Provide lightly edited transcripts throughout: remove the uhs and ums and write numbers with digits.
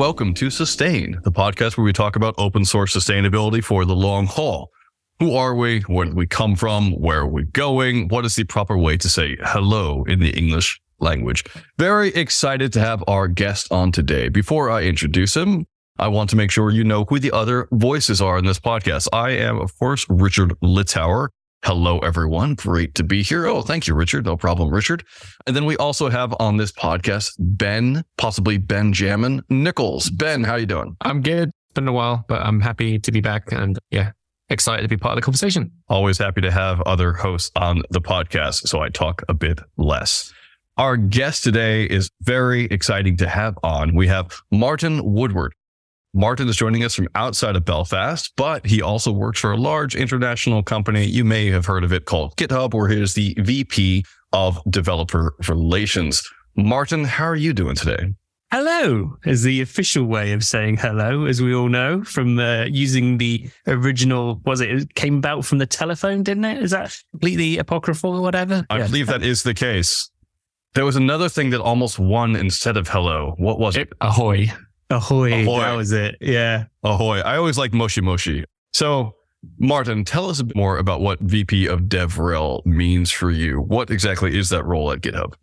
welcome to Sustain, the podcast where we talk about open source sustainability for the long haul. Who are we? Where did we come from? Where are we going? What is the proper way to say hello in the English language? Very excited to have our guest on today. Before I introduce him, I want to make sure you know who the other voices are in this podcast. I am, of course, Richard Littauer. Hello, everyone. Great to be here. Oh, thank you, Richard. No problem, Richard. And then we also have on this podcast, Ben Jammin Nichols. Ben, how you doing? I'm good. It's been a while, but I'm happy to be back and excited to be part of the conversation. Always happy to have other hosts on the podcast, so I talk a bit less. Our guest today is very exciting to have on. We have Martin Woodward. Martin is joining us from outside of Belfast, but he also works for a large international company. You may have heard of it called GitHub, where he is the VP of Developer Relations. Martin, how are you doing today? Hello is the official way of saying hello, as we all know, from using the original, it came about from the telephone, didn't it? Is that completely apocryphal or whatever? I believe that is the case. There was another thing that almost won instead of hello. What was it? Ahoy. Ahoy, that was it. Yeah. Ahoy. I always like Moshi Moshi. So, Martin, tell us a bit more about what VP of DevRel means for you. What exactly is that role at GitHub?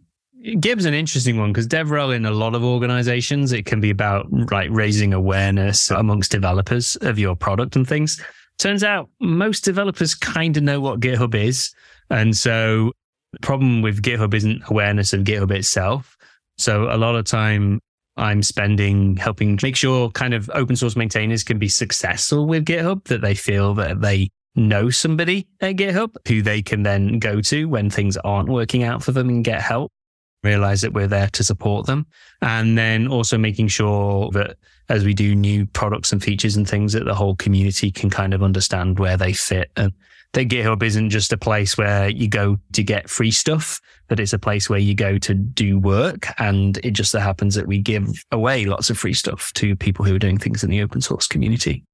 Gib's an interesting one because DevRel in a lot of organizations, it can be about raising awareness amongst developers of your product and things. Turns out most developers kind of know what GitHub is. And so the problem with GitHub isn't awareness of GitHub itself. So a lot of time I'm spending helping make sure kind of open source maintainers can be successful with GitHub, that they feel that they know somebody at GitHub who they can then go to when things aren't working out for them and get help, realize that we're there to support them. And then also making sure that as we do new products and features and things, that the whole community can kind of understand where they fit. And that GitHub isn't just a place where you go to get free stuff, but it's a place where you go to do work. And it just so happens that we give away lots of free stuff to people who are doing things in the open source community.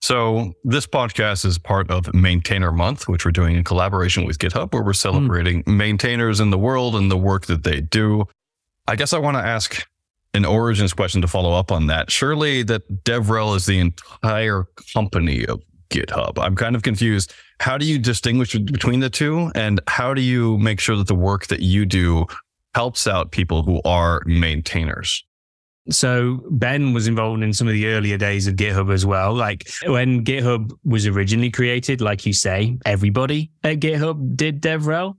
So this podcast is part of Maintainer Month, which we're doing in collaboration with GitHub, where we're celebrating maintainers in the world and the work that they do. I guess I want to ask an origins question to follow up on that. Surely that DevRel is the entire company of GitHub. I'm kind of confused. How do you distinguish between the two? And how do you make sure that the work that you do helps out people who are maintainers? So Ben was involved in some of the earlier days of GitHub as well. Like when GitHub was originally created, like you say, everybody at GitHub did DevRel.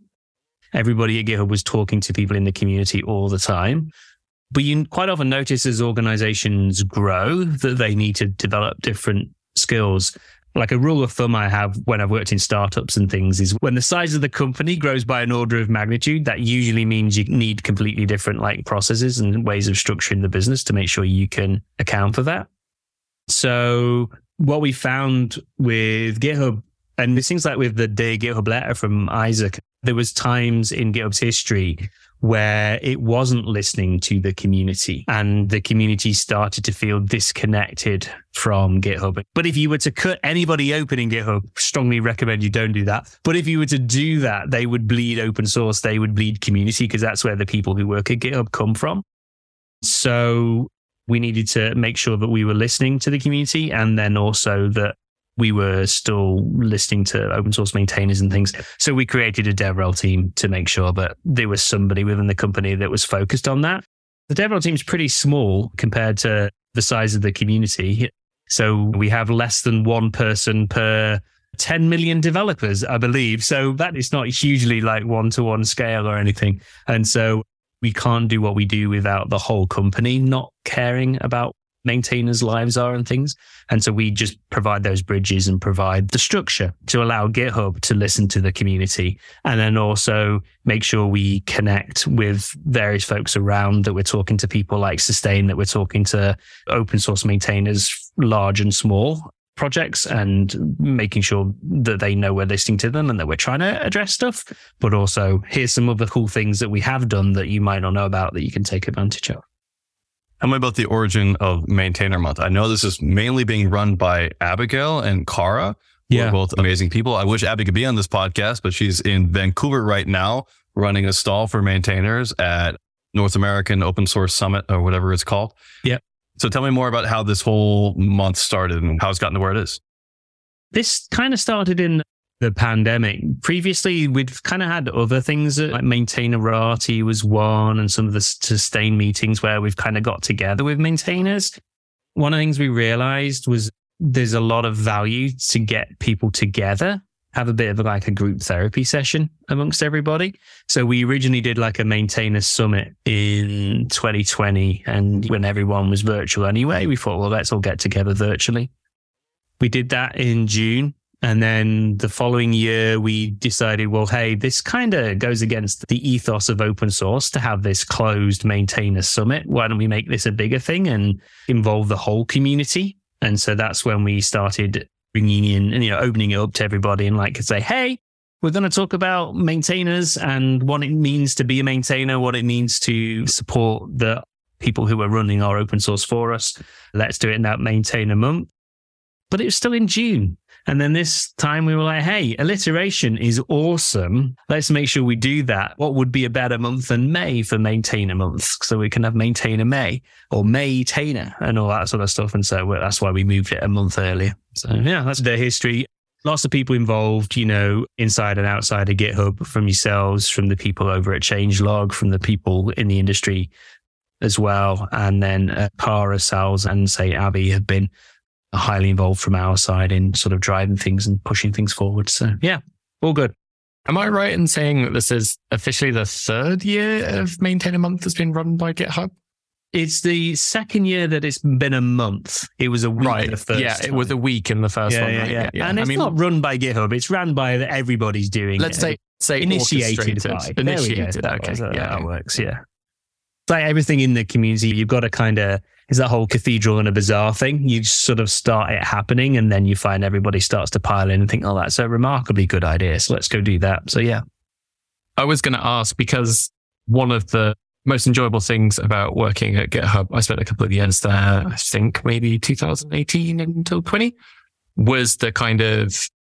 Everybody at GitHub was talking to people in the community all the time. But you quite often notice as organizations grow that they need to develop different skills. Like a rule of thumb I have when I've worked in startups and things is when the size of the company grows by an order of magnitude, that usually means you need completely different processes and ways of structuring the business to make sure you can account for that. So what we found with GitHub, and it seems like with the Dear GitHub letter from Isaac, there was times in GitHub's history where it wasn't listening to the community and the community started to feel disconnected from GitHub. But if you were to cut anybody open in GitHub, strongly recommend you don't do that. But if you were to do that, they would bleed open source, they would bleed community because that's where the people who work at GitHub come from. So we needed to make sure that we were listening to the community and then also that we were still listening to open source maintainers and things. So we created a DevRel team to make sure that there was somebody within the company that was focused on that. The DevRel team is pretty small compared to the size of the community. So we have less than one person per 10 million developers, I believe. So that is not hugely like one-to-one scale or anything. And so we can't do what we do without the whole company not caring about maintainers' lives are and things. And so we just provide those bridges and provide the structure to allow GitHub to listen to the community and then also make sure we connect with various folks around that we're talking to, people like Sustain, that we're talking to open source maintainers, large and small projects, and making sure that they know we're listening to them and that we're trying to address stuff. But also here's some other cool things that we have done that you might not know about that you can take advantage of. Tell me about the origin of Maintainer Month. I know this is mainly being run by Abigail and Cara, who are both amazing people. I wish Abby could be on this podcast, but she's in Vancouver right now running a stall for maintainers at North American Open Source Summit or whatever it's called. Yeah. So tell me more about how this whole month started and how it's gotten to where it is. This kind of started in the pandemic. Previously, we'd kind of had other things like maintainerati was one, and some of the Sustain meetings where we've kind of got together with maintainers. One of the things we realized was there's a lot of value to get people together, have a bit of like a group therapy session amongst everybody. So we originally did like a maintainer summit in 2020. And when everyone was virtual anyway, we thought, well, let's all get together virtually. We did that in June. And then the following year, we decided, well, hey, this kind of goes against the ethos of open source to have this closed maintainer summit. Why don't we make this a bigger thing and involve the whole community? And so that's when we started bringing in and, opening it up to everybody and like say, hey, we're going to talk about maintainers and what it means to be a maintainer, what it means to support the people who are running our open source for us. Let's do it in that maintainer month. But it was still in June. And then this time we were like, hey, alliteration is awesome. Let's make sure we do that. What would be a better month than May for maintainer month? So we can have maintainer May or Maytainer and all that sort of stuff. And so that's why we moved it a month earlier. So yeah, that's the history. Lots of people involved, inside and outside of GitHub, from yourselves, from the people over at ChangeLog, from the people in the industry as well. And then Cara, Sal's and say Abby have been highly involved from our side in sort of driving things and pushing things forward. So yeah, all good. Am I right in saying that this is officially the third year of Maintainer Month that's been run by GitHub? It's the second year that it's been a month. It was a week in the first. Yeah, it was a week in the first one. Yeah, right? Yeah. And it's not run by GitHub. It's run by everybody's doing. Let's say initiated by. Initiated. Okay. That works. Yeah. It's like everything in the community, you've got to kind of, it's that whole cathedral and a bazaar thing. You sort of start it happening and then you find everybody starts to pile in and think, oh, that's a remarkably good idea. So let's go do that. So yeah. I was going to ask, because one of the most enjoyable things about working at GitHub, I spent a couple of years there, I think maybe 2018 until 20, was the kind of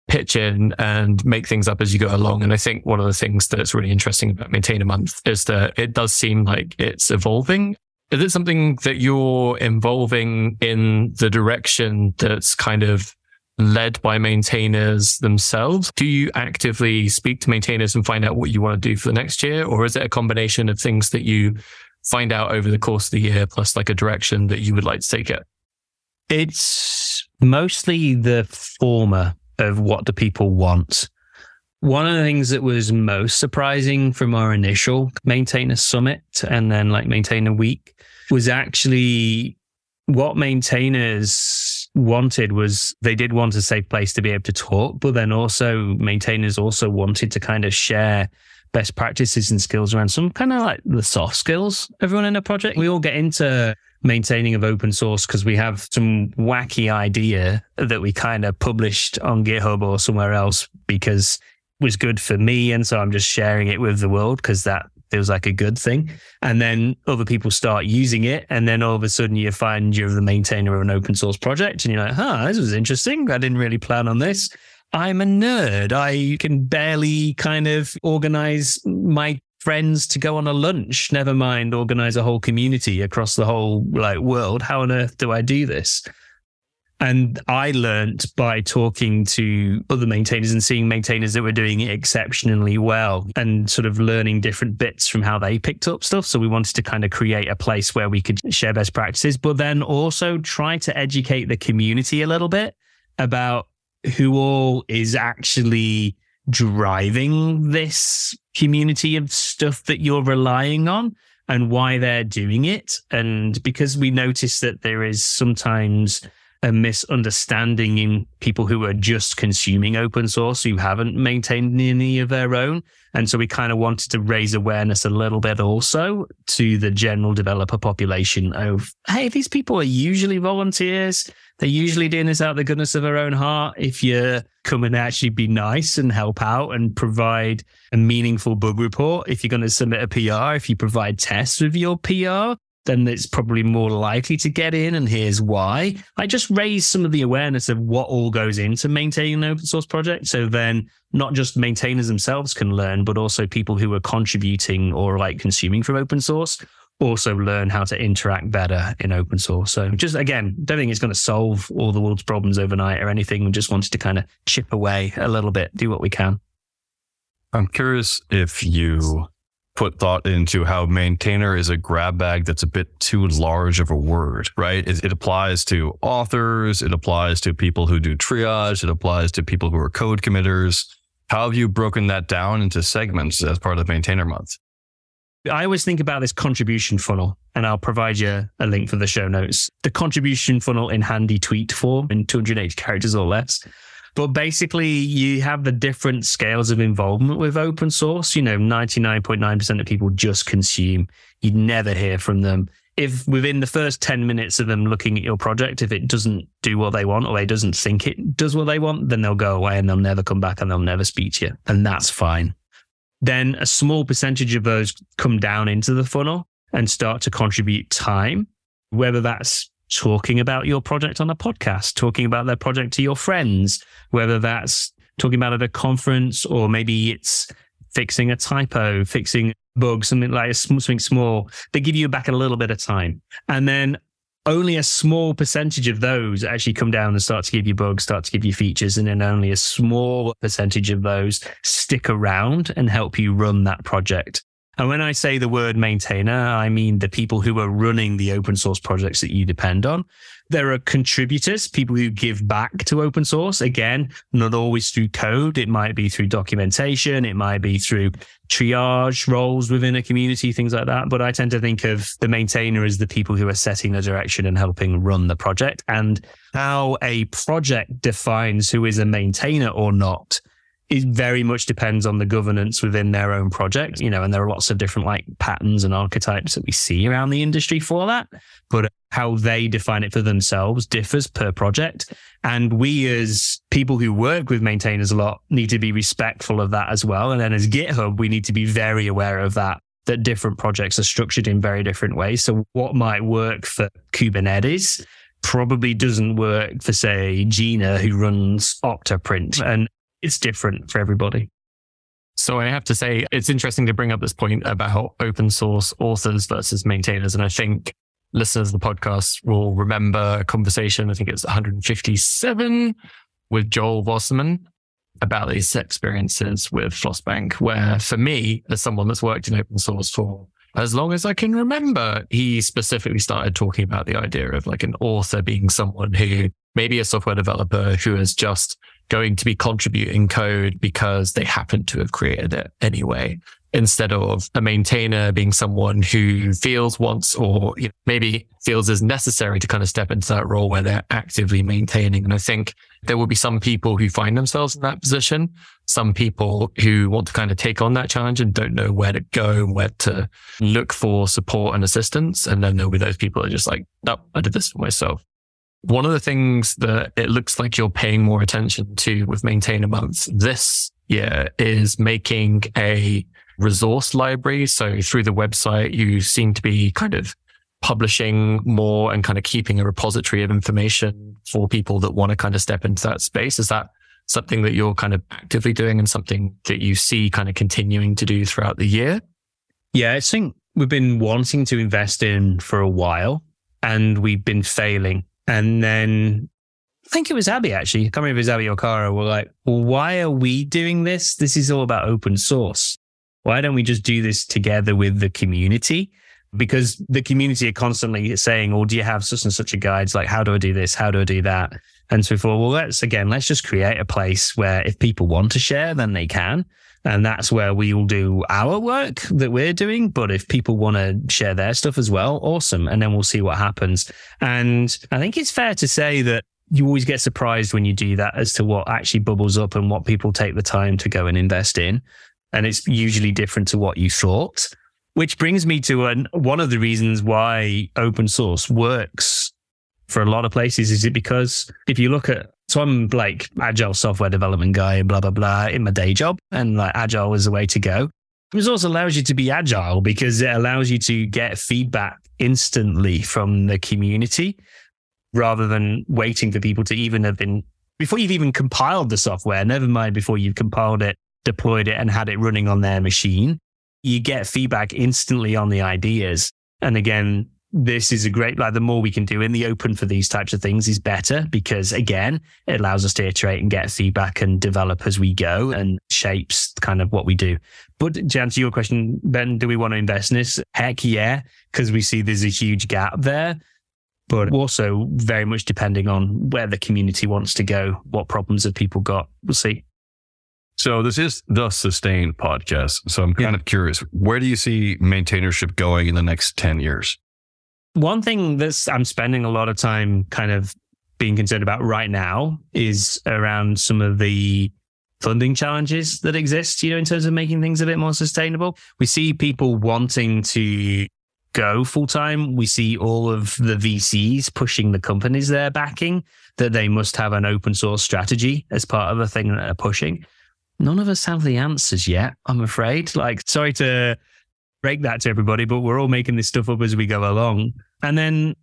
pitch in and make things up as you go along. And I think one of the things that's really interesting about Maintainer Month is that it does seem like it's evolving. Is it something that you're involving in the direction that's kind of led by maintainers themselves? Do you actively speak to maintainers and find out what you want to do for the next year? Or is it a combination of things that you find out over the course of the year, plus like a direction that you would like to take it? It's mostly the former of what do people want. One of the things that was most surprising from our initial Maintainer Summit and then like Maintainer Week was actually what maintainers wanted was they did want a safe place to be able to talk, but then also maintainers also wanted to kind of share best practices and skills around some kind of like the soft skills. Everyone in a project, we all get into maintaining of open source because we have some wacky idea that we kind of published on GitHub or somewhere else because was good for me, and so I'm just sharing it with the world because that feels like a good thing. And then other people start using it, and then all of a sudden you find you're the maintainer of an open source project and you're like, this was interesting. I didn't really plan on this. I'm a nerd. I can barely kind of organize my friends to go on a lunch, never mind organize a whole community across the whole like world. How on earth do I do this? And I learned by talking to other maintainers and seeing maintainers that were doing it exceptionally well and sort of learning different bits from how they picked up stuff. So we wanted to kind of create a place where we could share best practices, but then also try to educate the community a little bit about who all is actually driving this community of stuff that you're relying on and why they're doing it. And because we noticed that there is sometimes a misunderstanding in people who are just consuming open source, who haven't maintained any of their own. And so we kind of wanted to raise awareness a little bit also to the general developer population of, hey, these people are usually volunteers. They're usually doing this out of the goodness of their own heart. If you come and actually be nice and help out and provide a meaningful bug report, if you're going to submit a PR, if you provide tests with your PR, then it's probably more likely to get in, and here's why. I just raise some of the awareness of what all goes into maintaining an open source project. So then not just maintainers themselves can learn, but also people who are contributing or like consuming from open source also learn how to interact better in open source. So just, again, don't think it's going to solve all the world's problems overnight or anything. We just wanted to kind of chip away a little bit, do what we can. I'm curious if you put thought into how maintainer is a grab bag that's a bit too large of a word, right? It applies to authors. It applies to people who do triage. It applies to people who are code committers. How have you broken that down into segments as part of Maintainer Month? I always think about this contribution funnel, and I'll provide you a link for the show notes. The contribution funnel in handy tweet form in 280 characters or less. But basically, you have the different scales of involvement with open source. You know, 99.9% of people just consume. You'd never hear from them. If within the first 10 minutes of them looking at your project, if it doesn't do what they want or they doesn't think it does what they want, then they'll go away and they'll never come back and they'll never speak to you. And that's fine. Then a small percentage of those come down into the funnel and start to contribute time, whether that's talking about your project on a podcast, talking about their project to your friends, whether that's talking about at a conference, or maybe it's fixing a typo, fixing a bug, something like something small. They give you back a little bit of time. And then only a small percentage of those actually come down and start to give you bugs, start to give you features. And then only a small percentage of those stick around and help you run that project. And when I say the word maintainer, I mean the people who are running the open source projects that you depend on. There are contributors, people who give back to open source. Again, not always through code. It might be through documentation. It might be through triage roles within a community, things like that. But I tend to think of the maintainer as the people who are setting the direction and helping run the project. And how a project defines who is a maintainer or not, it very much depends on the governance within their own project, you know, and there are lots of different like patterns and archetypes that we see around the industry for that. But how they define it for themselves differs per project. And we as people who work with maintainers a lot need to be respectful of that as well. And then as GitHub, we need to be very aware of that different projects are structured in very different ways. So what might work for Kubernetes probably doesn't work for, say, Gina, who runs Octoprint. And it's different for everybody. So I have to say, it's interesting to bring up this point about how open source authors versus maintainers. And I think listeners of the podcast will remember a conversation, I think it's 157, with Joel Wasserman about these experiences with Flossbank, where for me, as someone that's worked in open source for as long as I can remember, he specifically started talking about the idea of like an author being someone who maybe a software developer who is just going to be contributing code because they happen to have created it anyway, instead of a maintainer being someone who feels wants or maybe feels is necessary to kind of step into that role where they're actively maintaining. And I think there will be some people who find themselves in that position, some people who want to kind of take on that challenge and don't know where to go and where to look for support and assistance. And then there'll be those people that are just like, nope, I did this for myself. One of the things that it looks like you're paying more attention to with Maintainer Month this year is making a resource library. So through the website, you seem to be kind of publishing more and kind of keeping a repository of information for people that want to kind of step into that space. Is that something that you're kind of actively doing and something that you see kind of continuing to do throughout the year? Yeah, I think we've been wanting to invest in for a while and we've been failing. And then I think it was Abby, actually. I can't remember if it was Abby or Cara. We're like, well, why are we doing this? This is all about open source. Why don't we just do this together with the community? Because the community are constantly saying, oh, do you have such and such a guide? It's like, how do I do this? How do I do that? And so we thought, well, let's just create a place where if people want to share, then they can. And that's where we will do our work that we're doing. But if people want to share their stuff as well, awesome. And then we'll see what happens. And I think it's fair to say that you always get surprised when you do that as to what actually bubbles up and what people take the time to go and invest in. And it's usually different to what you thought, which brings me to one of the reasons why open source works for a lot of places is it because if you look at, so I'm like agile software development guy, blah, blah, blah, in my day job. And like agile is the way to go. It also allows you to be agile because it allows you to get feedback instantly from the community rather than waiting for people to even have been, before you've even compiled the software, never mind before you've compiled it, deployed it and had it running on their machine. You get feedback instantly on the ideas. And again, this is a great, like the more we can do in the open for these types of things is better, because again, it allows us to iterate and get feedback and develop as we go, and shapes kind of what we do. But to answer your question, Ben, do we want to invest in this? Heck yeah, because we see there's a huge gap there, but also very much depending on where the community wants to go, what problems have people got? We'll see. So this is the Sustain podcast. So I'm kind of curious, where do you see maintainership going in the next 10 years? One thing that I'm spending a lot of time kind of being concerned about right now is around some of the funding challenges that exist, you know, in terms of making things a bit more sustainable. We see people wanting to go full-time. We see all of the VCs pushing the companies they're backing that they must have an open source strategy as part of a thing that they're pushing. None of us have the answers yet, I'm afraid. Like, sorry to break that to everybody, but we're all making this stuff up as we go along. And then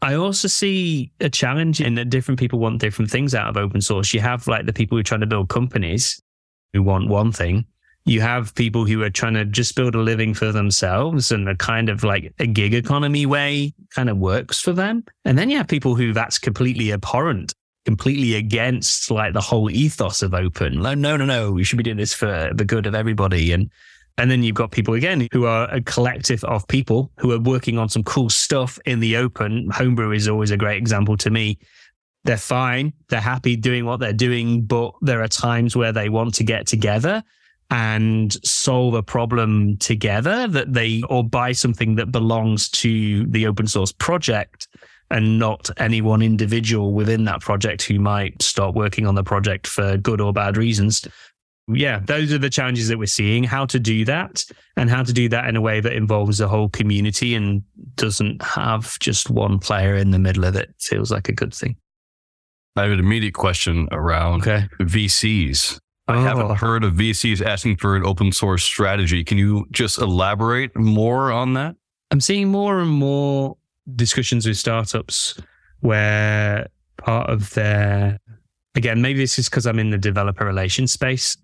I also see a challenge in that different people want different things out of open source. You have like the people who are trying to build companies who want one thing. You have people who are trying to just build a living for themselves, and a kind of like a gig economy way kind of works for them. And then you have people who that's completely abhorrent, completely against like the whole ethos of open. Like, no, we should be doing this for the good of everybody. And then you've got people again who are a collective of people who are working on some cool stuff in the open. Homebrew is always a great example to me. They're fine. They're happy doing what they're doing, but there are times where they want to get together and solve a problem together that they, or buy something that belongs to the open source project and not any one individual within that project who might start working on the project for good or bad reasons. Yeah, those are the challenges that we're seeing, how to do that and how to do that in a way that involves the whole community and doesn't have just one player in the middle of it. Feels like a good thing. I have an immediate question around VCs. I haven't heard of VCs asking for an open source strategy. Can you just elaborate more on that? I'm seeing more and more discussions with startups where part of their, again, maybe this is because I'm in the developer relations space.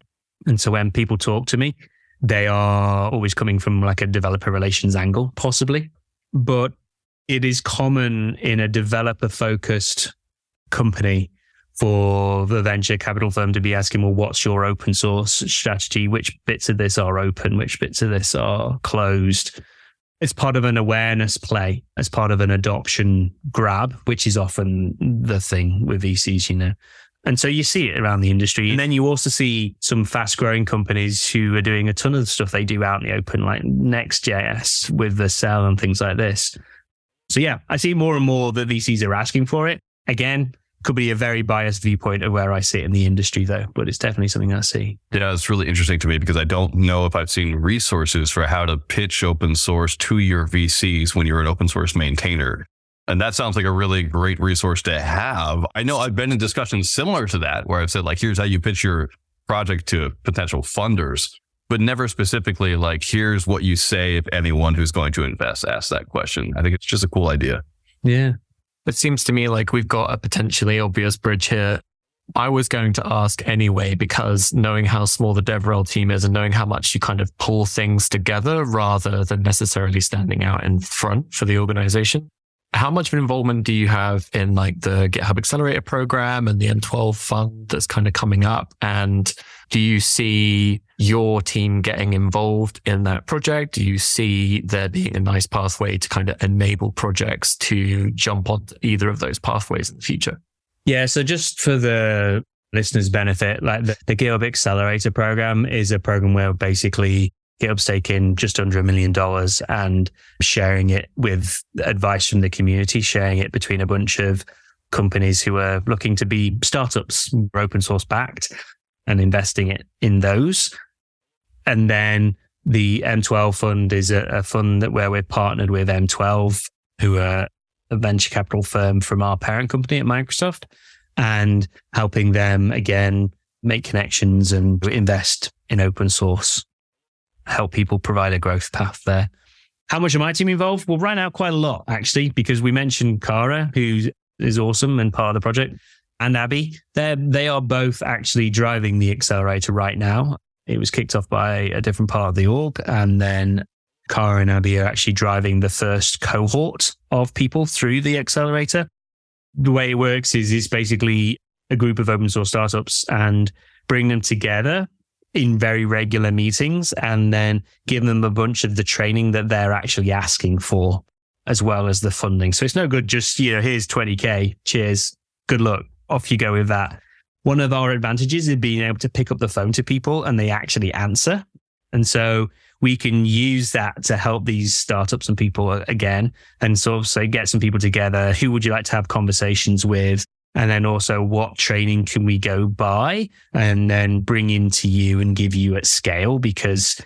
And so when people talk to me, they are always coming from like a developer relations angle, possibly. But it is common in a developer-focused company for the venture capital firm to be asking, well, what's your open source strategy? Which bits of this are open? Which bits of this are closed? It's part of an awareness play, as part of an adoption grab, which is often the thing with VCs, you know. And so you see it around the industry. And then you also see some fast-growing companies who are doing a ton of the stuff they do out in the open, like Next.js with the cell and things like this. So yeah, I see more and more that VCs are asking for it. Again, could be a very biased viewpoint of where I sit in the industry though, but it's definitely something I see. Yeah, it's really interesting to me because I don't know if I've seen resources for how to pitch open source to your VCs when you're an open source maintainer. And that sounds like a really great resource to have. I know I've been in discussions similar to that, where I've said, like, here's how you pitch your project to potential funders, but never specifically like, here's what you say if anyone who's going to invest asks that question. I think it's just a cool idea. Yeah. It seems to me like we've got a potentially obvious bridge here. I was going to ask anyway, because knowing how small the DevRel team is and knowing how much you kind of pull things together rather than necessarily standing out in front for the organization. How much of an involvement do you have in like the GitHub Accelerator program and the M12 fund that's kind of coming up? And do you see your team getting involved in that project? Do you see there being a nice pathway to kind of enable projects to jump on either of those pathways in the future? Yeah. So just for the listeners' benefit, like the GitHub Accelerator program is a program where basically GitHub's taking just under $1 million and sharing it with advice from the community, sharing it between a bunch of companies who are looking to be startups, open source backed, and investing it in those. And then the M12 fund is a fund that where we're partnered with M12, who are a venture capital firm from our parent company at Microsoft, and helping them again make connections and invest in open source. Help people provide a growth path there. How much of my team involved? Well, right now, quite a lot, actually, because we mentioned Cara, who is awesome and part of the project, and Abby. They are both actually driving the accelerator right now. It was kicked off by a different part of the org, and then Cara and Abby are actually driving the first cohort of people through the accelerator. The way it works is it's basically a group of open source startups and bring them together in very regular meetings and then give them a bunch of the training that they're actually asking for, as well as the funding. So it's no good just, here's 20K, cheers, good luck, off you go with that. One of our advantages is being able to pick up the phone to people and they actually answer. And so we can use that to help these startups and people again and sort of say, get some people together. Who would you like to have conversations with? And then also what training can we go buy and then bring into you and give you at scale? Because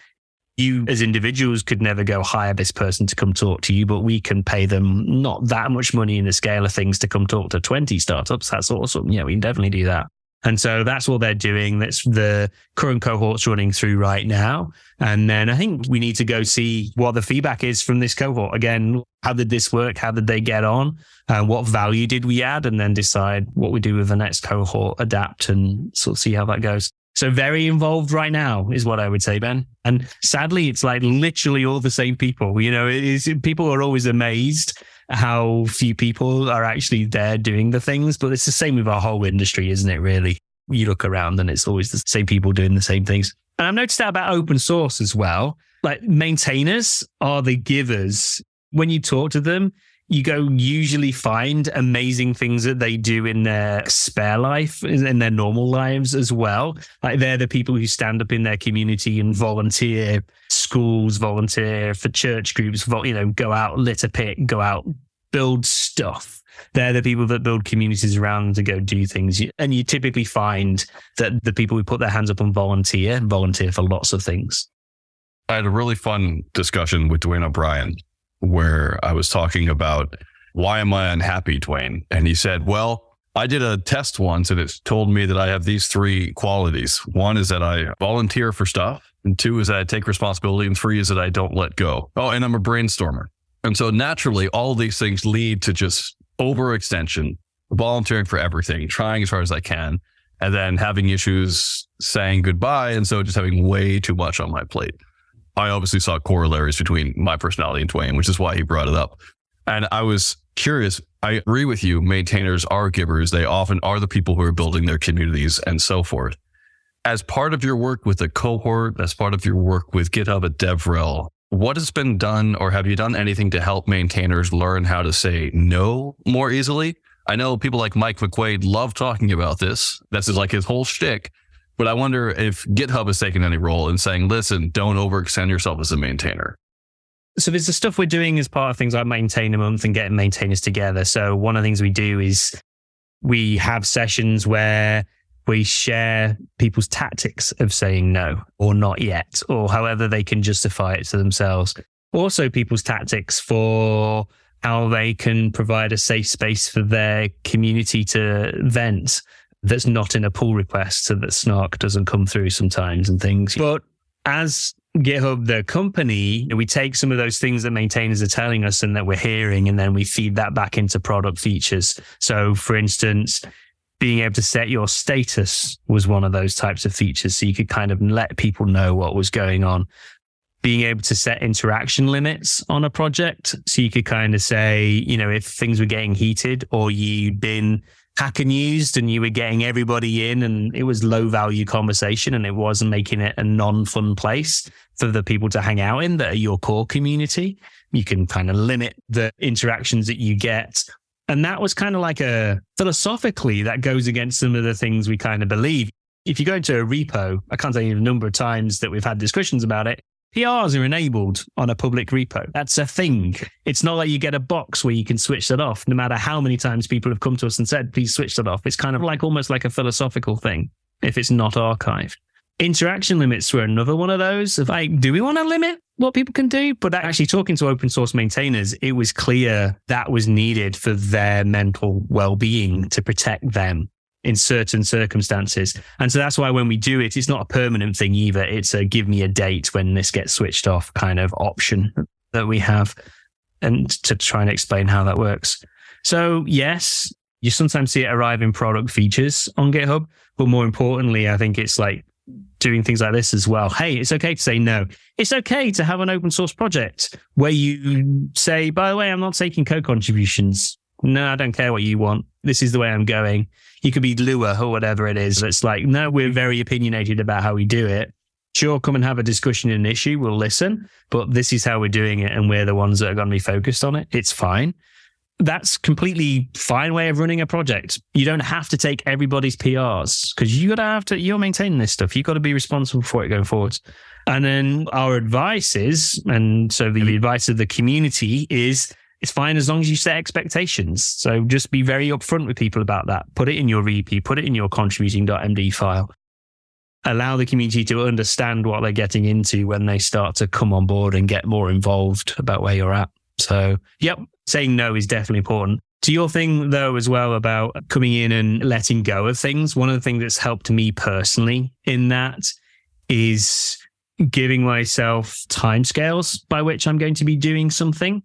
you as individuals could never go hire this person to come talk to you, but we can pay them not that much money in the scale of things to come talk to 20 startups. That's awesome. Yeah, we can definitely do that. And so that's what they're doing. That's the current cohort's running through right now. And then I think we need to go see what the feedback is from this cohort. Again, how did this work? How did they get on? What value did we add? And then decide what we do with the next cohort, adapt and sort of see how that goes. So very involved right now is what I would say, Ben. And sadly, it's like literally all the same people. People are always amazed how few people are actually there doing the things, but it's the same with our whole industry, isn't it, really? You look around and it's always the same people doing the same things. And I've noticed that about open source as well. Like maintainers are the givers. When you talk to them, you go usually find amazing things that they do in their spare life, in their normal lives as well. Like they're the people who stand up in their community and volunteer schools, volunteer for church groups, go out, litter pit, go out, build stuff. They're the people that build communities around to go do things. And you typically find that the people who put their hands up and volunteer for lots of things. I had a really fun discussion with Dwayne O'Brien, where I was talking about, why am I unhappy, Dwayne? And he said, well, I did a test once and it told me that I have these three qualities. One is that I volunteer for stuff. And two is that I take responsibility. And three is that I don't let go. Oh, and I'm a brainstormer. And so naturally, all these things lead to just overextension, volunteering for everything, trying as hard as I can, and then having issues saying goodbye. And so just having way too much on my plate. I obviously saw corollaries between my personality and Dwayne, which is why he brought it up. And I was curious. I agree with you. Maintainers are givers. They often are the people who are building their communities and so forth. As part of your work with the cohort, as part of your work with GitHub at DevRel, what has been done or have you done anything to help maintainers learn how to say no more easily? I know people like Mike McQuaid love talking about this. This is like his whole shtick. But I wonder if GitHub has taken any role in saying, listen, don't overextend yourself as a maintainer. So there's the stuff we're doing as part of things like Maintainer Month and getting maintainers together. So one of the things we do is we have sessions where we share people's tactics of saying no or not yet, or however they can justify it to themselves. Also people's tactics for how they can provide a safe space for their community to vent. That's not in a pull request so that snark doesn't come through sometimes and things. But as GitHub, the company, we take some of those things that maintainers are telling us and that we're hearing, and then we feed that back into product features. So for instance, being able to set your status was one of those types of features. So you could kind of let people know what was going on. Being able to set interaction limits on a project. So you could kind of say, if things were getting heated or you'd been hacking used and you were getting everybody in and it was low value conversation and it wasn't making it a non-fun place for the people to hang out in that are your core community, you can kind of limit the interactions that you get. And that was kind of like philosophically that goes against some of the things we kind of believe. If you go into a repo, I can't tell you the number of times that we've had discussions about it, PRs are enabled on a public repo. That's a thing. It's not like you get a box where you can switch that off, no matter how many times people have come to us and said, please switch that off. It's kind of like almost like a philosophical thing if it's not archived. Interaction limits were another one of those. Do we want to limit what people can do? But actually talking to open source maintainers, it was clear that was needed for their mental well-being to protect them in certain circumstances. And so that's why when we do it, it's not a permanent thing either. It's a give me a date when this gets switched off kind of option that we have and to try and explain how that works. So yes, you sometimes see it arrive in product features on GitHub, but more importantly, I think it's like doing things like this as well. Hey, it's okay to say no. It's okay to have an open source project where you say, by the way, I'm not taking co-contributions. No, I don't care what you want. This is the way I'm going. You could be Lua or whatever it is. It's like, no, we're very opinionated about how we do it. Sure, come and have a discussion and an issue. We'll listen, but this is how we're doing it. And we're the ones that are going to be focused on it. It's fine. That's completely fine way of running a project. You don't have to take everybody's PRs because you're maintaining this stuff. You've got to be responsible for it going forward. And then our advice is, and so the advice of the community is, it's fine as long as you set expectations. So just be very upfront with people about that. Put it in your EP, put it in your contributing.md file. Allow the community to understand what they're getting into when they start to come on board and get more involved about where you're at. So, yep, saying no is definitely important. To your thing, though, as well, about coming in and letting go of things, one of the things that's helped me personally in that is giving myself timescales by which I'm going to be doing something.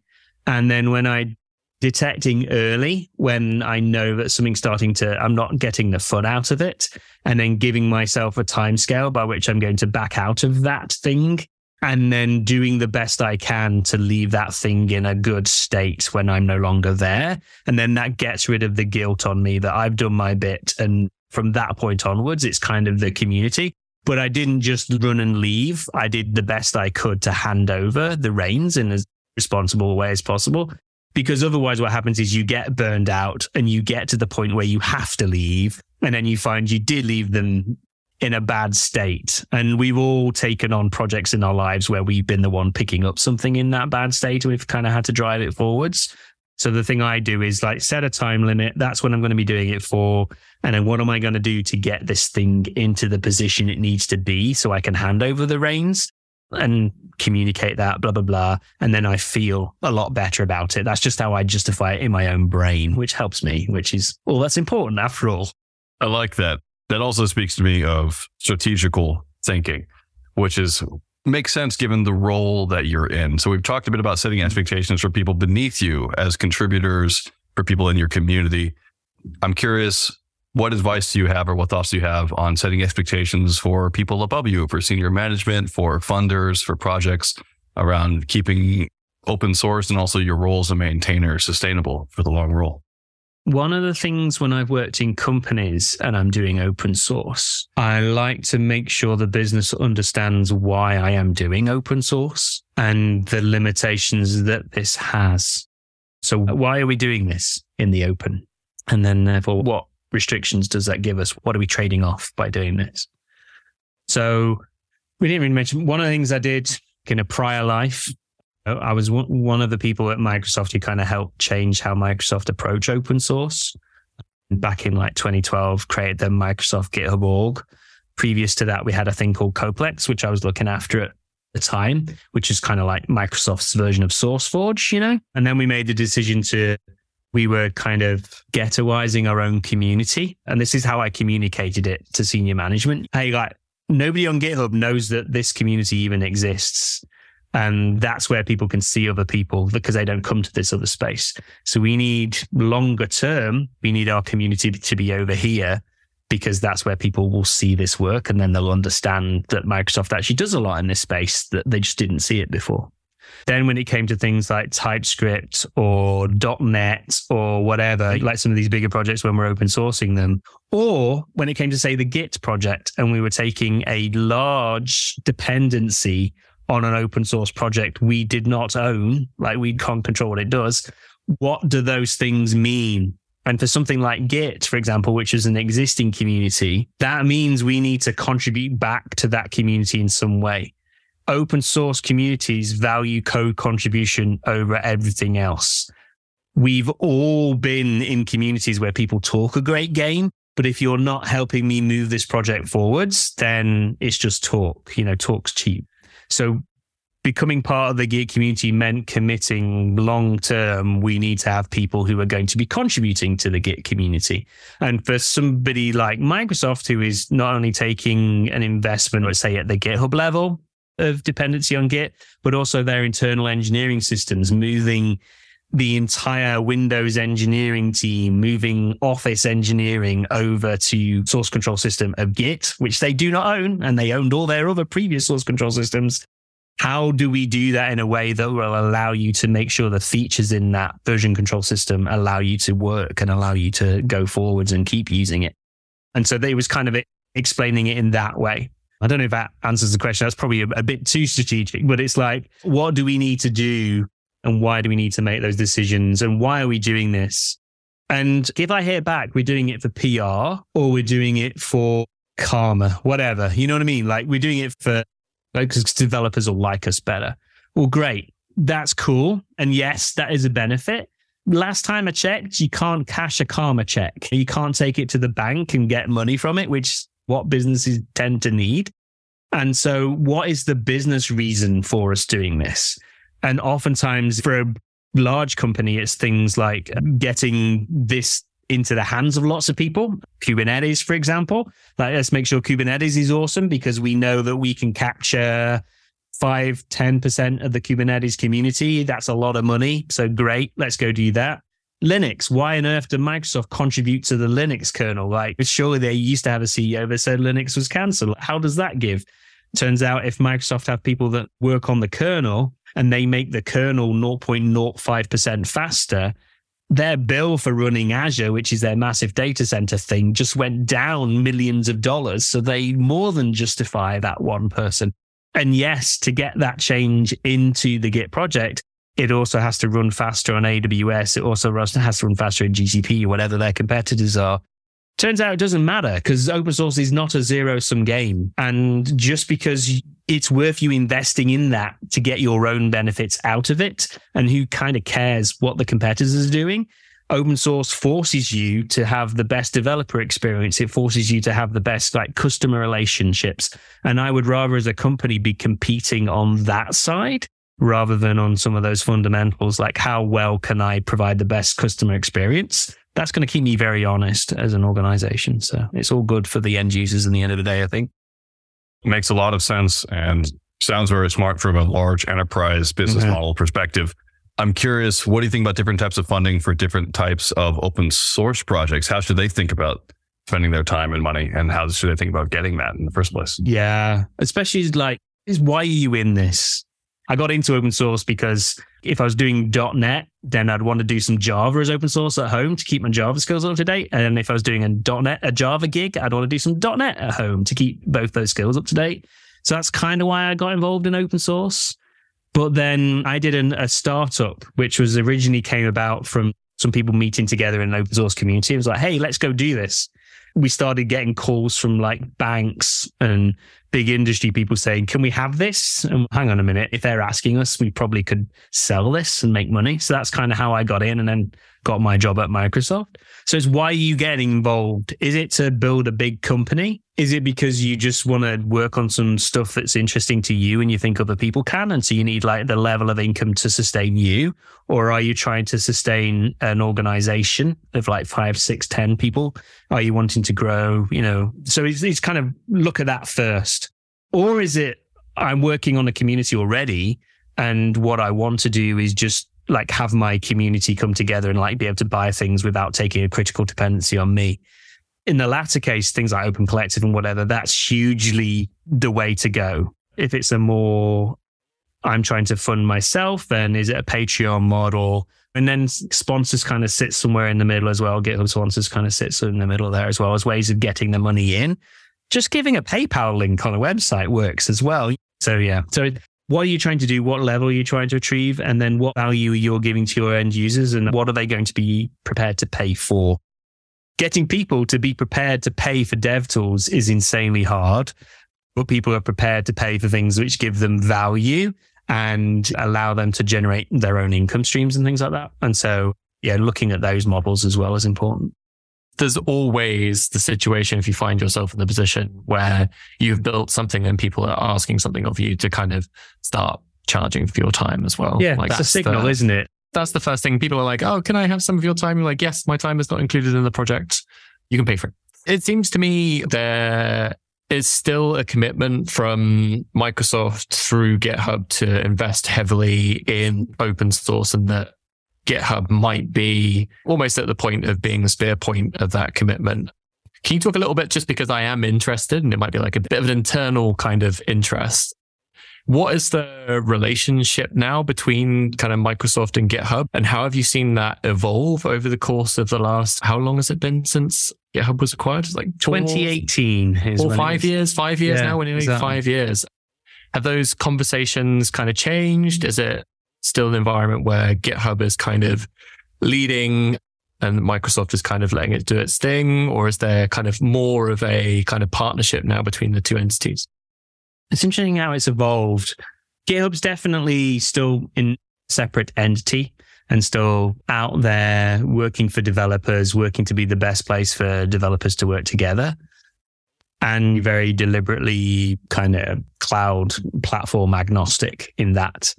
And then when I detecting early, when I know that something's starting to, I'm not getting the fun out of it, and then giving myself a timescale by which I'm going to back out of that thing, and then doing the best I can to leave that thing in a good state when I'm no longer there. And then that gets rid of the guilt on me that I've done my bit. And from that point onwards, it's kind of the community. But I didn't just run and leave. I did the best I could to hand over the reins in as responsible way as possible, because otherwise what happens is you get burned out and you get to the point where you have to leave, and then you find you did leave them in a bad state. And we've all taken on projects in our lives where we've been the one picking up something in that bad state and we've kind of had to drive it forwards. So the thing I do is like set a time limit. That's when I'm going to be doing it for. And then what am I going to do to get this thing into the position it needs to be so I can hand over the reins and communicate that, blah, blah, blah. And then I feel a lot better about it. That's just how I justify it in my own brain, which helps me, which is all that's important after all. I like that. That also speaks to me of strategical thinking, which is makes sense given the role that you're in. So we've talked a bit about setting expectations for people beneath you as contributors, for people in your community. I'm curious, what advice do you have or what thoughts do you have on setting expectations for people above you, for senior management, for funders, for projects around keeping open source and also your role as a maintainer sustainable for the long run? One of the things when I've worked in companies and I'm doing open source, I like to make sure the business understands why I am doing open source and the limitations that this has. So why are we doing this in the open? And then therefore, what restrictions does that give us? What are we trading off by doing this? So we didn't even mention one of the things I did in a prior life. I was one of the people at Microsoft who kind of helped change how Microsoft approach open source. Back in like 2012, created the Microsoft GitHub org. Previous to that, we had a thing called Coplex, which I was looking after at the time, which is kind of like Microsoft's version of SourceForge, you know? And then we made the decision to we were kind of ghettoizing our own community. And this is how I communicated it to senior management. Hey, like nobody on GitHub knows that this community even exists. And that's where people can see other people because they don't come to this other space. So we need longer term, we need our community to be over here because that's where people will see this work. And then they'll understand that Microsoft actually does a lot in this space that they just didn't see it before. Then when it came to things like TypeScript or .NET or whatever, like some of these bigger projects when we're open sourcing them, or when it came to, say, the Git project, and we were taking a large dependency on an open source project we did not own, like we can't control what it does, what do those things mean? And for something like Git, for example, which is an existing community, that means we need to contribute back to that community in some way. Open source communities value code contribution over everything else. We've all been in communities where people talk a great game, but if you're not helping me move this project forwards, then it's just talk. You know, talk's cheap. So becoming part of the Git community meant committing long-term, we need to have people who are going to be contributing to the Git community. And for somebody like Microsoft, who is not only taking an investment, let's say at the GitHub level, of dependency on Git, but also their internal engineering systems, moving the entire Windows engineering team moving Office engineering over to source control system of Git, which they do not own, and they owned all their other previous source control systems. How do we do that in a way that will allow you to make sure the features in that version control system allow you to work and allow you to go forwards and keep using it? And so they was kind of explaining it in that way. I don't know if that answers the question. That's probably a bit too strategic, but it's like, what do we need to do and why do we need to make those decisions and why are we doing this? And if I hear back, we're doing it for PR or we're doing it for karma, whatever, you know what I mean? Like we're doing it for because developers will like us better. Well, great. That's cool. And yes, that is a benefit. Last time I checked, you can't cash a karma check. You can't take it to the bank and get money from it, which is what businesses tend to need. And so what is the business reason for us doing this? And oftentimes for a large company, it's things like getting this into the hands of lots of people. Kubernetes, for example. Like, let's make sure Kubernetes is awesome because we know that we can capture 5, 10% of the Kubernetes community. That's a lot of money. So great, let's go do that. Linux. Why on earth did Microsoft contribute to the Linux kernel? Like, surely they used to have a CEO that said Linux was cancelled. How does that give? Turns out if Microsoft have people that work on the kernel and they make the kernel 0.05% faster, their bill for running Azure, which is their massive data center thing, just went down millions of dollars. So they more than justify that one person. And yes, to get that change into the Git project, it also has to run faster on AWS. It also has to run faster in GCP, whatever their competitors are. Turns out it doesn't matter because open source is not a zero-sum game. And just because it's worth you investing in that to get your own benefits out of it, and who kind of cares what the competitors are doing, open source forces you to have the best developer experience. It forces you to have the best like customer relationships. And I would rather as a company be competing on that side rather than on some of those fundamentals, like how well can I provide the best customer experience? That's going to keep me very honest as an organization. So it's all good for the end users in the end of the day, I think. Makes a lot of sense and sounds very smart from a large enterprise business model perspective. I'm curious, what do you think about different types of funding for different types of open source projects? How should they think about spending their time and money, and how should they think about getting that in the first place? Yeah, especially like, why are you in this? I got into open source because if I was doing .NET, then I'd want to do some Java as open source at home to keep my Java skills up to date. And if I was doing a Java gig, I'd want to do some .NET at home to keep both those skills up to date. So that's kind of why I got involved in open source. But then I did a startup, which was originally came about from some people meeting together in an open source community. It was like, hey, let's go do this. We started getting calls from like banks and big industry people saying, can we have this? And hang on a minute, if they're asking us, we probably could sell this and make money. So that's kind of how I got in and then got my job at Microsoft. So it's why are you getting involved? Is it to build a big company? Is it because you just want to work on some stuff that's interesting to you and you think other people can? And so you need like the level of income to sustain you? Or are you trying to sustain an organization of like 5, 6, 10 people? Are you wanting to grow? You know, so it's kind of look at that first. Or is it I'm working on a community already and what I want to do is just like have my community come together and like be able to buy things without taking a critical dependency on me? In the latter case, things like Open Collective and whatever, that's hugely the way to go. If it's a more, I'm trying to fund myself, then is it a Patreon model? And then sponsors kind of sit somewhere in the middle as well. GitHub sponsors kind of sits in the middle there as well as ways of getting the money in. Just giving a PayPal link on a website works as well. So yeah. So what are you trying to do? What level are you trying to achieve? And then what value you're giving to your end users and what are they going to be prepared to pay for? Getting people to be prepared to pay for dev tools is insanely hard, but people are prepared to pay for things which give them value and allow them to generate their own income streams and things like that. And so, yeah, looking at those models as well is important. There's always the situation if you find yourself in the position where you've built something and people are asking something of you to kind of start charging for your time as well. Yeah, like that's a signal, isn't it? That's the first thing. People are like, oh, can I have some of your time? You're like, yes, my time is not included in the project. You can pay for it. It seems to me there is still a commitment from Microsoft through GitHub to invest heavily in open source, and that GitHub might be almost at the point of being the spear point of that commitment. Can you talk a little bit, just because I am interested and it might be like a bit of an internal kind of interest, what is the relationship now between kind of Microsoft and GitHub, and how have you seen that evolve over the course of the last, how long has it been since GitHub was acquired? It's like 2018 is or 5 years, 5 years now, we're nearly exactly. 5 years. Have those conversations kind of changed? Is it still an environment where GitHub is kind of leading and Microsoft is kind of letting it do its thing? Or is there kind of more of a kind of partnership now between the two entities? It's interesting how it's evolved. GitHub's definitely still in separate entity and still out there working for developers, working to be the best place for developers to work together. And very deliberately kind of cloud platform agnostic in that.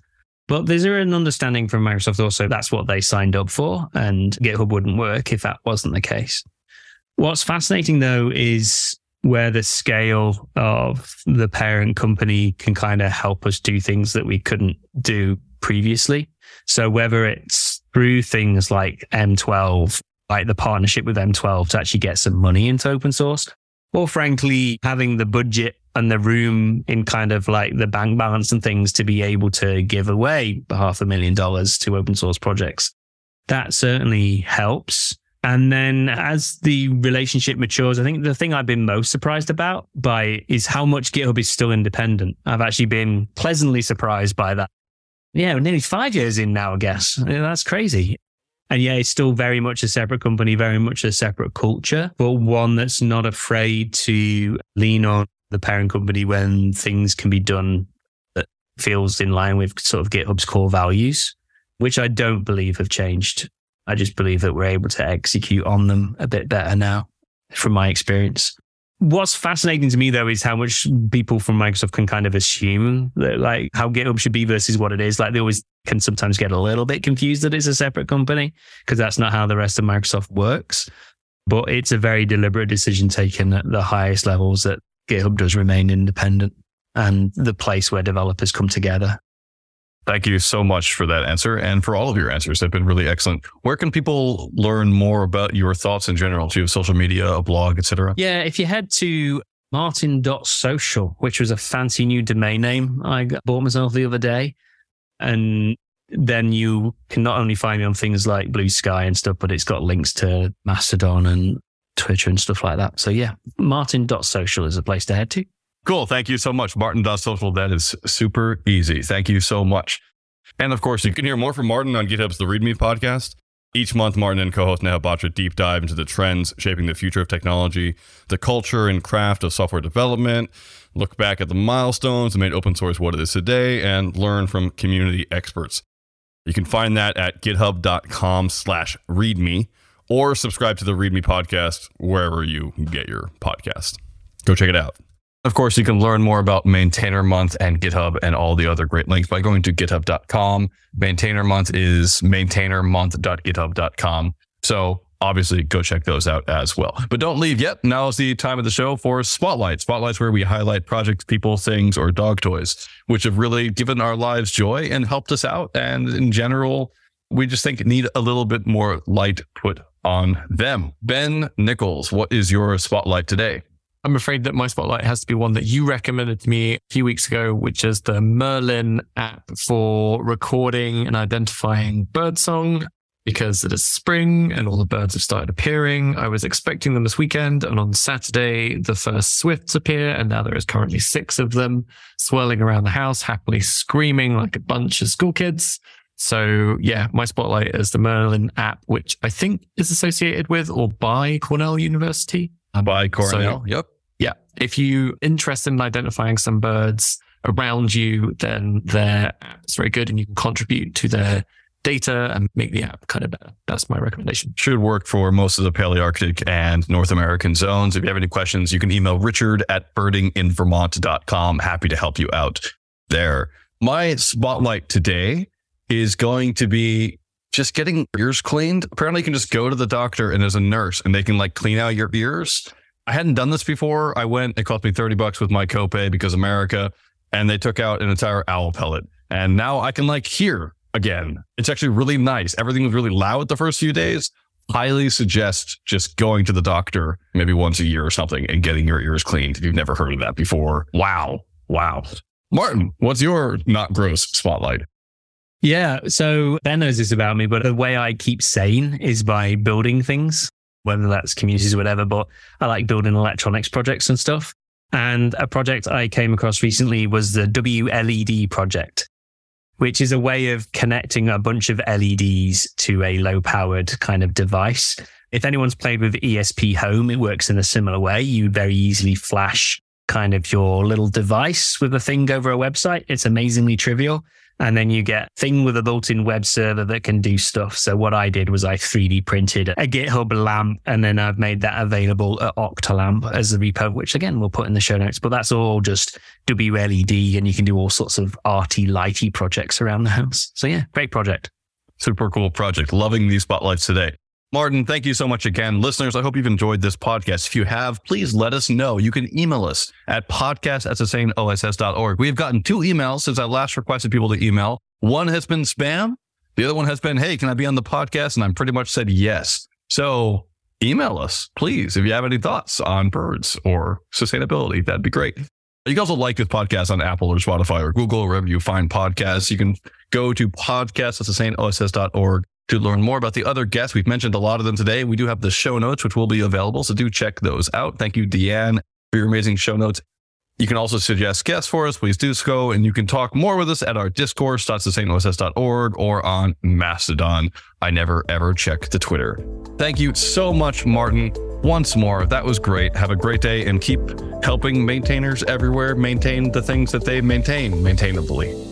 But there's an understanding from Microsoft also that's what they signed up for, and GitHub wouldn't work if that wasn't the case. What's fascinating though is where the scale of the parent company can kind of help us do things that we couldn't do previously. So whether it's through things like M12, like the partnership with M12 to actually get some money into open source, or frankly, having the budget and the room in kind of like the bank balance and things to be able to give away $500,000 to open source projects. That certainly helps. And then as the relationship matures, I think the thing I've been most surprised about by is how much GitHub is still independent. I've actually been pleasantly surprised by that. Yeah, we're nearly 5 years in now, I guess. That's crazy. And yeah, it's still very much a separate company, very much a separate culture, but one that's not afraid to lean on the parent company when things can be done that feels in line with sort of GitHub's core values, which I don't believe have changed. I just believe that we're able to execute on them a bit better now, from my experience. What's fascinating to me, though, is how much people from Microsoft can kind of assume that, like, how GitHub should be versus what it is. Like, they always can sometimes get a little bit confused that it's a separate company, because that's not how the rest of Microsoft works. But it's a very deliberate decision taken at the highest levels that GitHub does remain independent and the place where developers come together. Thank you so much for that answer, and for all of your answers. They've been really excellent. Where can people learn more about your thoughts in general? Do you have social media, a blog, etc.? Yeah, if you head to martin.social, which was a fancy new domain name I bought myself the other day, and then you can not only find me on things like Blue Sky and stuff, but it's got links to Mastodon and Twitter and stuff like that. So yeah, martin.social is a place to head to. Cool. Thank you so much. Martin.social. That is super easy. Thank you so much. And of course, you can hear more from Martin on GitHub's The Read Me podcast. Each month, Martin and co-host Neha Batra deep dive into the trends shaping the future of technology, the culture and craft of software development, look back at the milestones that made open source what it is today, and learn from community experts. You can find that at github.com/readme, or subscribe to The Read Me podcast wherever you get your podcast. Go check it out. Of course, you can learn more about Maintainer Month and GitHub and all the other great links by going to github.com. Maintainer Month is maintainermonth.github.com. So obviously go check those out as well. But don't leave yet. Now is the time of the show for Spotlight. Spotlight's where we highlight projects, people, things, or dog toys, which have really given our lives joy and helped us out. And in general, we just think need a little bit more light put on them. Ben Nichols, what is your Spotlight today? I'm afraid that my spotlight has to be one that you recommended to me a few weeks ago, which is the Merlin app for recording and identifying birdsong, because it is spring and all the birds have started appearing. I was expecting them this weekend, and on Saturday, the first swifts appear, and now there is currently 6 of them swirling around the house, happily screaming like a bunch of school kids. So yeah, my spotlight is the Merlin app, which I think is associated with or by Cornell University. By Cornell, so, yep. Yeah. If you're interested in identifying some birds around you, then their app is very good and you can contribute to their data and make the app kind of better. That's my recommendation. Should work for most of the Palearctic and North American zones. If you have any questions, you can email richard@birdinginvermont.com. Happy to help you out there. My spotlight today is going to be just getting ears cleaned. Apparently you can just go to the doctor and there's a nurse and they can like clean out your ears. I hadn't done this before. I went, it cost me $30 with my copay because America, and they took out an entire owl pellet. And now I can like hear again. It's actually really nice. Everything was really loud the first few days. Highly suggest just going to the doctor maybe once a year or something and getting your ears cleaned if you've never heard of that before. Wow. Martin, what's your not gross spotlight? Yeah, so Ben knows this about me, but the way I keep sane is by building things, whether that's communities or whatever, but I like building electronics projects and stuff. And a project I came across recently was the WLED project, which is a way of connecting a bunch of LEDs to a low-powered kind of device. If anyone's played with ESP Home, it works in a similar way. You very easily flash kind of your little device with a thing over a website. It's amazingly trivial. And then you get a thing with a built-in web server that can do stuff. So what I did was I 3D printed a GitHub lamp, and then I've made that available at Octolamp as the repo, which again, we'll put in the show notes. But that's all just WLED, and you can do all sorts of arty, lighty projects around the house. So yeah, great project. Super cool project. Loving these spotlights today. Martin, thank you so much again. Listeners, I hope you've enjoyed this podcast. If you have, please let us know. You can email us at podcast@sustainoss.org. We've gotten two emails since I last requested people to email. One has been spam. The other one has been, hey, can I be on the podcast? And I'm pretty much said yes. So email us, please. If you have any thoughts on birds or sustainability, that'd be great. You can also like this podcast on Apple or Spotify or Google or wherever you find podcasts. You can go to podcast@sustainoss.org. to learn more about the other guests. We've mentioned a lot of them today. We do have the show notes, which will be available. So do check those out. Thank you, Deanne, for your amazing show notes. You can also suggest guests for us. Please do so. And you can talk more with us at our discourse.sustainoss.org or on Mastodon. I never, ever check the Twitter. Thank you so much, Martin. Once more, that was great. Have a great day and keep helping maintainers everywhere maintain the things that they maintain maintainably.